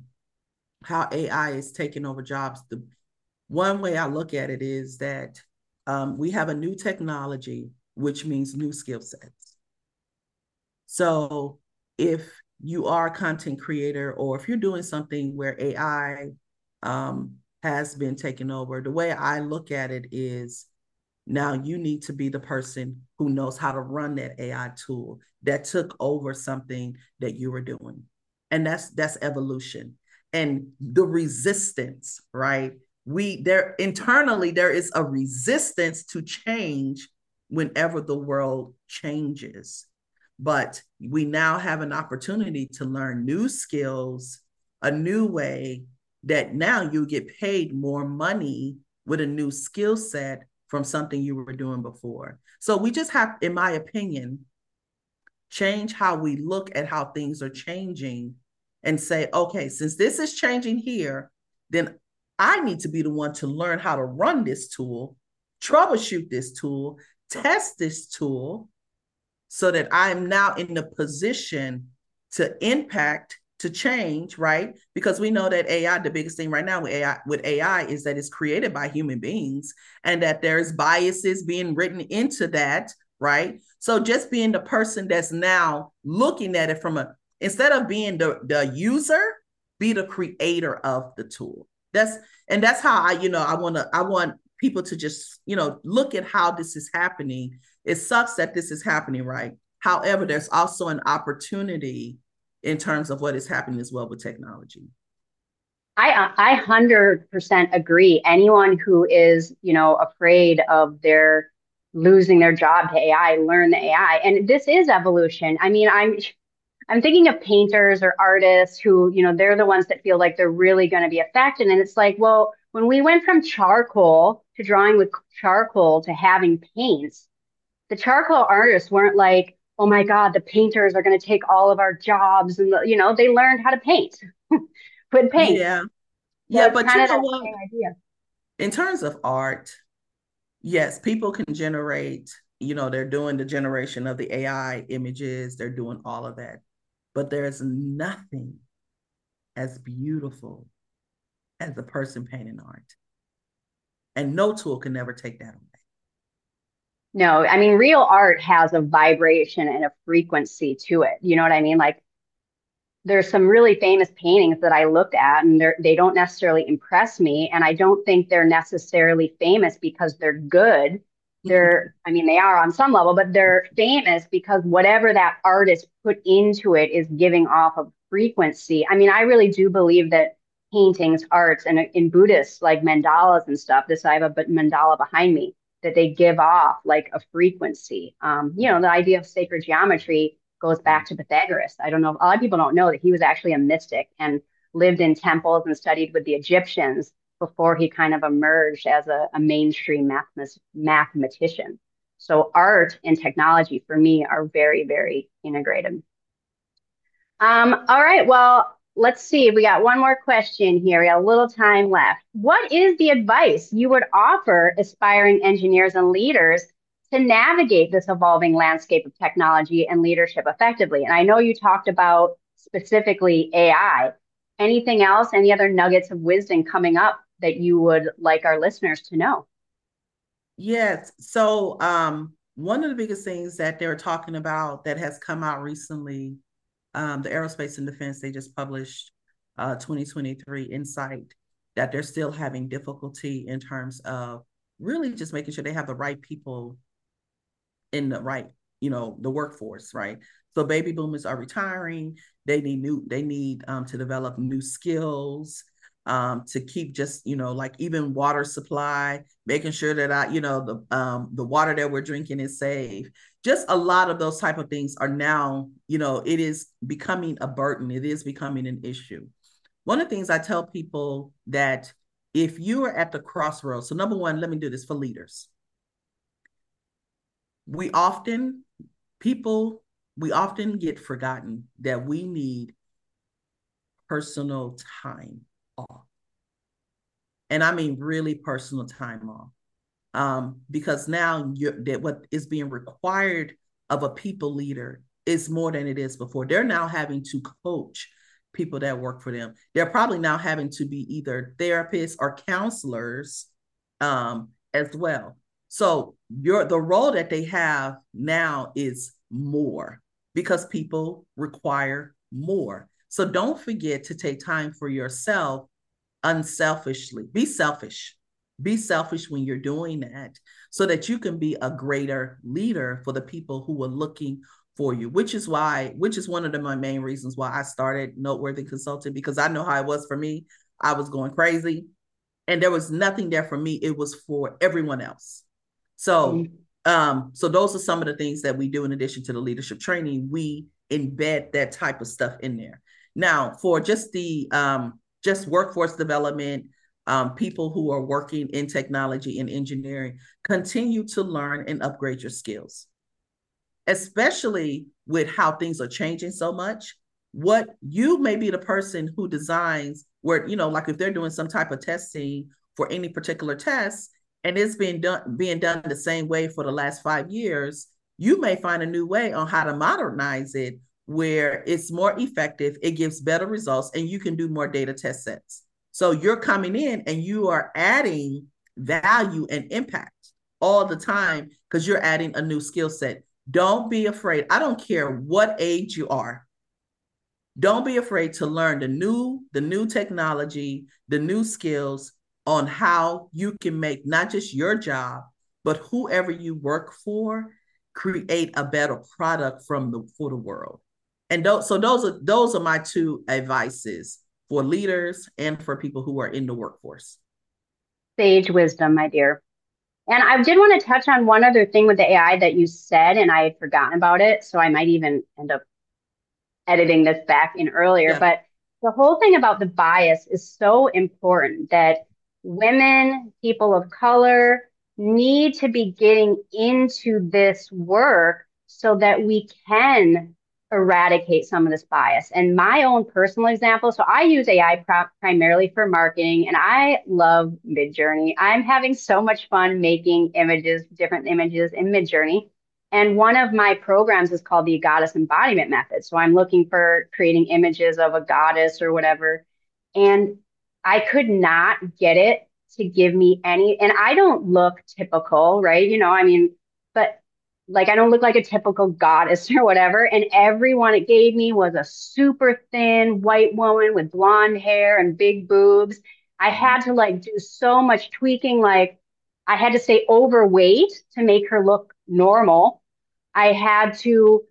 how A I is taking over jobs, the one way I look at it is that um, we have a new technology, which means new skill sets. So if you are a content creator, or if you're doing something where A I um, has been taken over, the way I look at it is now you need to be the person who knows how to run that A I tool that took over something that you were doing. And that's that's evolution. And the resistance, right? We there internally, there is a resistance to change whenever the world changes. But we now have an opportunity to learn new skills, a new way that now you get paid more money with a new skill set from something you were doing before. So we just have, in my opinion, change how we look at how things are changing and say, okay, since this is changing here, then I need to be the one to learn how to run this tool, troubleshoot this tool, test this tool, so that I'm now in the position to impact, to change, right? Because we know that A I, the biggest thing right now with A I, with A I is that it's created by human beings and that there's biases being written into that, right? So just being the person that's now looking at it from a, instead of being the, the user, be the creator of the tool. That's, and that's how I, you know, I want to, I want people to just, you know, look at how this is happening. It sucks that this is happening, right? However, there's also an opportunity in terms of what is happening as well with technology. I I one hundred percent agree. Anyone who is, you know, afraid of their losing their job to A I, learn the A I. And this is evolution. I mean, I'm I'm thinking of painters or artists who, you know, they're the ones that feel like they're really going to be affected. And it's like, well, when we went from charcoal to drawing with charcoal to having paints, the charcoal artists weren't like, oh my God, the painters are going to take all of our jobs. And, you know, they learned how to paint with paint. Yeah. So yeah. But you know what? Idea. In terms of art, yes, people can generate, you know, they're doing the generation of the A I images. They're doing all of that. But there's nothing as beautiful as the person painting art. And no tool can never take that away. No, I mean, real art has a vibration and a frequency to it. You know what I mean? Like, there's some really famous paintings that I looked at and they don't necessarily impress me. And I don't think they're necessarily famous because they're good. They're, I mean, they are on some level, but they're famous because whatever that artist put into it is giving off a frequency. I mean, I really do believe that paintings, arts, and in Buddhists, like mandalas and stuff, this, I have a mandala behind me, that they give off like a frequency. Um, you know, the idea of sacred geometry goes back to Pythagoras. I don't know, a lot of people don't know that he was actually a mystic and lived in temples and studied with the Egyptians before he kind of emerged as a, a mainstream math, mathematician. So art and technology for me are very, very integrated. Um, all right, well, let's see. We got one more question here. We got a little time left. What is the advice you would offer aspiring engineers and leaders to navigate this evolving landscape of technology and leadership effectively? And I know you talked about specifically A I. Anything else, any other nuggets of wisdom coming up that you would like our listeners to know? Yes. So um, one of the biggest things that they're talking about that has come out recently, um, the aerospace and defense, they just published uh, twenty twenty-three Insight, that they're still having difficulty in terms of really just making sure they have the right people in the right, you know, the workforce, right? So baby boomers are retiring. They need new, they need um, to develop new skills, um, to keep just, you know, like even water supply, making sure that I, you know, the um, the water that we're drinking is safe. Just a lot of those type of things are now, you know, it is becoming a burden. It is becoming an issue. One of the things I tell people that if you are at the crossroads, so number one, let me do this for leaders. We often, people, we often get forgotten that we need personal time off. And I mean really personal time off. Um, because now you're, that what is being required of a people leader is more than it is before. They're now having to coach people that work for them. They're probably now having to be either therapists or counselors um, as well. So your the role that they have now is more because people require more. So don't forget to take time for yourself unselfishly. Be selfish. Be selfish when you're doing that so that you can be a greater leader for the people who are looking for you, which is why, which is one of the, my main reasons why I started Noteworthy Consulting, because I know how it was for me. I was going crazy and there was nothing there for me. It was for everyone else. So, um, so those are some of the things that we do in addition to the leadership training. We embed that type of stuff in there. Now, for just the um, just workforce development, um, people who are working in technology and engineering, continue to learn and upgrade your skills, especially with how things are changing so much. What you may be the person who designs where, you know, like if they're doing some type of testing for any particular test, and it's been done being done the same way for the last five years, you may find a new way on how to modernize it where it's more effective, it gives better results, and you can do more data test sets. So you're coming in and you are adding value and impact all the time because you're adding a new skill set. Don't be afraid. I don't care what age you are. Don't be afraid to learn the new, the new technology, the new skills, on how you can make not just your job, but whoever you work for, create a better product from the, for the world. And those, so those are, those are my two advices for leaders and for people who are in the workforce. Sage wisdom, my dear. And I did want to touch on one other thing with the A I that you said, and I had forgotten about it. So I might even end up editing this back in earlier, yeah. But the whole thing about the bias is so important that women, people of color need to be getting into this work so that we can eradicate some of this bias. And my own personal example, so I use A I prop primarily for marketing, and I love Midjourney. I'm having so much fun making images, different images in Midjourney. And one of my programs is called the Goddess Embodiment Method. So I'm looking for creating images of a goddess or whatever. And I could not get it to give me any, and I don't look typical, right? You know, I mean, but like, I don't look like a typical goddess or whatever. And everyone it gave me was a super thin white woman with blonde hair and big boobs. I had to like do so much tweaking. Like I had to stay overweight to make her look normal. I had to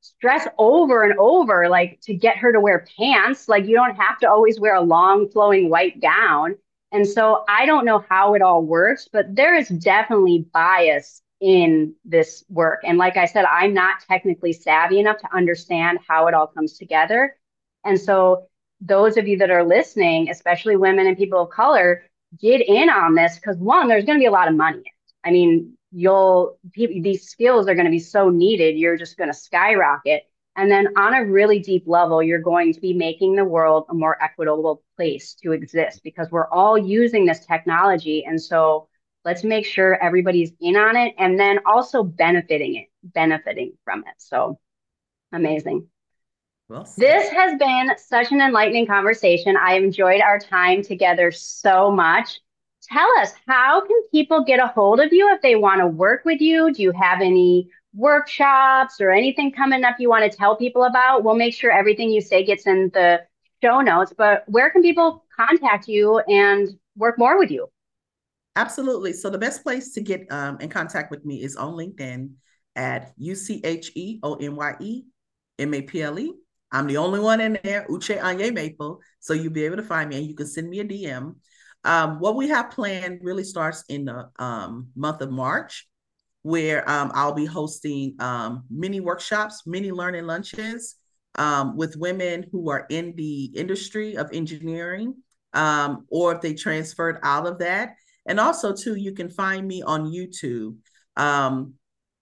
stress over and over, like, to get her to wear pants. Like, you don't have to always wear a long flowing white gown. And so I don't know how it all works, but there is definitely bias in this work. And like I said, I'm not technically savvy enough to understand how it all comes together. And so those of you that are listening, especially women and people of color, get in on this, because one, there's going to be a lot of money in it. I mean, you'll people, these skills are going to be so needed. You're just going to skyrocket. And then on a really deep level, you're going to be making the world a more equitable place to exist, because we're all using this technology. And so let's make sure everybody's in on it, and then also benefiting it, benefiting from it. So amazing. Well, this has been such an enlightening conversation. I enjoyed our time together so much. Tell us, how can people get a hold of you if they want to work with you? Do you have any workshops or anything coming up you want to tell people about? We'll make sure everything you say gets in the show notes, but where can people contact you and work more with you? Absolutely. So the best place to get um, in contact with me is on LinkedIn at U C H E O N Y E M A P L E. I'm the only one in there, Uche Anye Maple. So you'll be able to find me, and you can send me a D M. Um, what we have planned really starts in the um, month of March, where um, I'll be hosting um, mini workshops, mini learning lunches um, with women who are in the industry of engineering, um, or if they transferred out of that. And also, too, you can find me on YouTube. Um,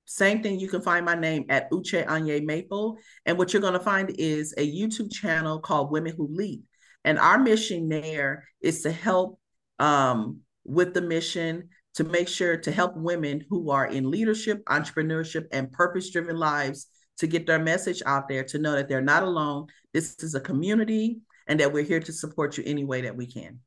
Same thing, you can find my name at Uche Anye Maple. And what you're going to find is a YouTube channel called Women Who Lead. And our mission there is to help um, with the mission to make sure to help women who are in leadership, entrepreneurship, and purpose-driven lives to get their message out there, to know that they're not alone. This is a community, and that we're here to support you any way that we can.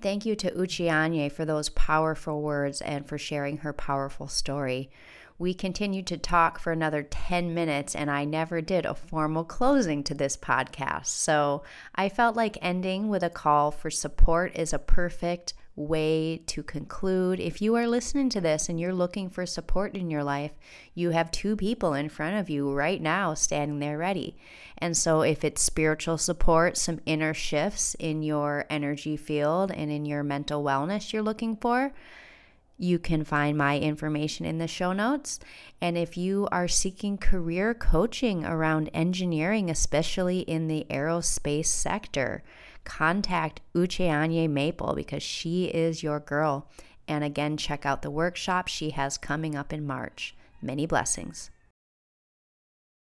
Thank you to Uche Anye for those powerful words and for sharing her powerful story. We continued to talk for another ten minutes, and I never did a formal closing to this podcast. So I felt like ending with a call for support is a perfect way to conclude. If you are listening to this and you're looking for support in your life, you have two people in front of you right now standing there ready. And so if it's spiritual support, some inner shifts in your energy field and in your mental wellness you're looking for, you can find my information in the show notes. And if you are seeking career coaching around engineering, especially in the aerospace sector, contact Uche Anye Maple, because she is your girl. And again, check out the workshop she has coming up in March. Many blessings.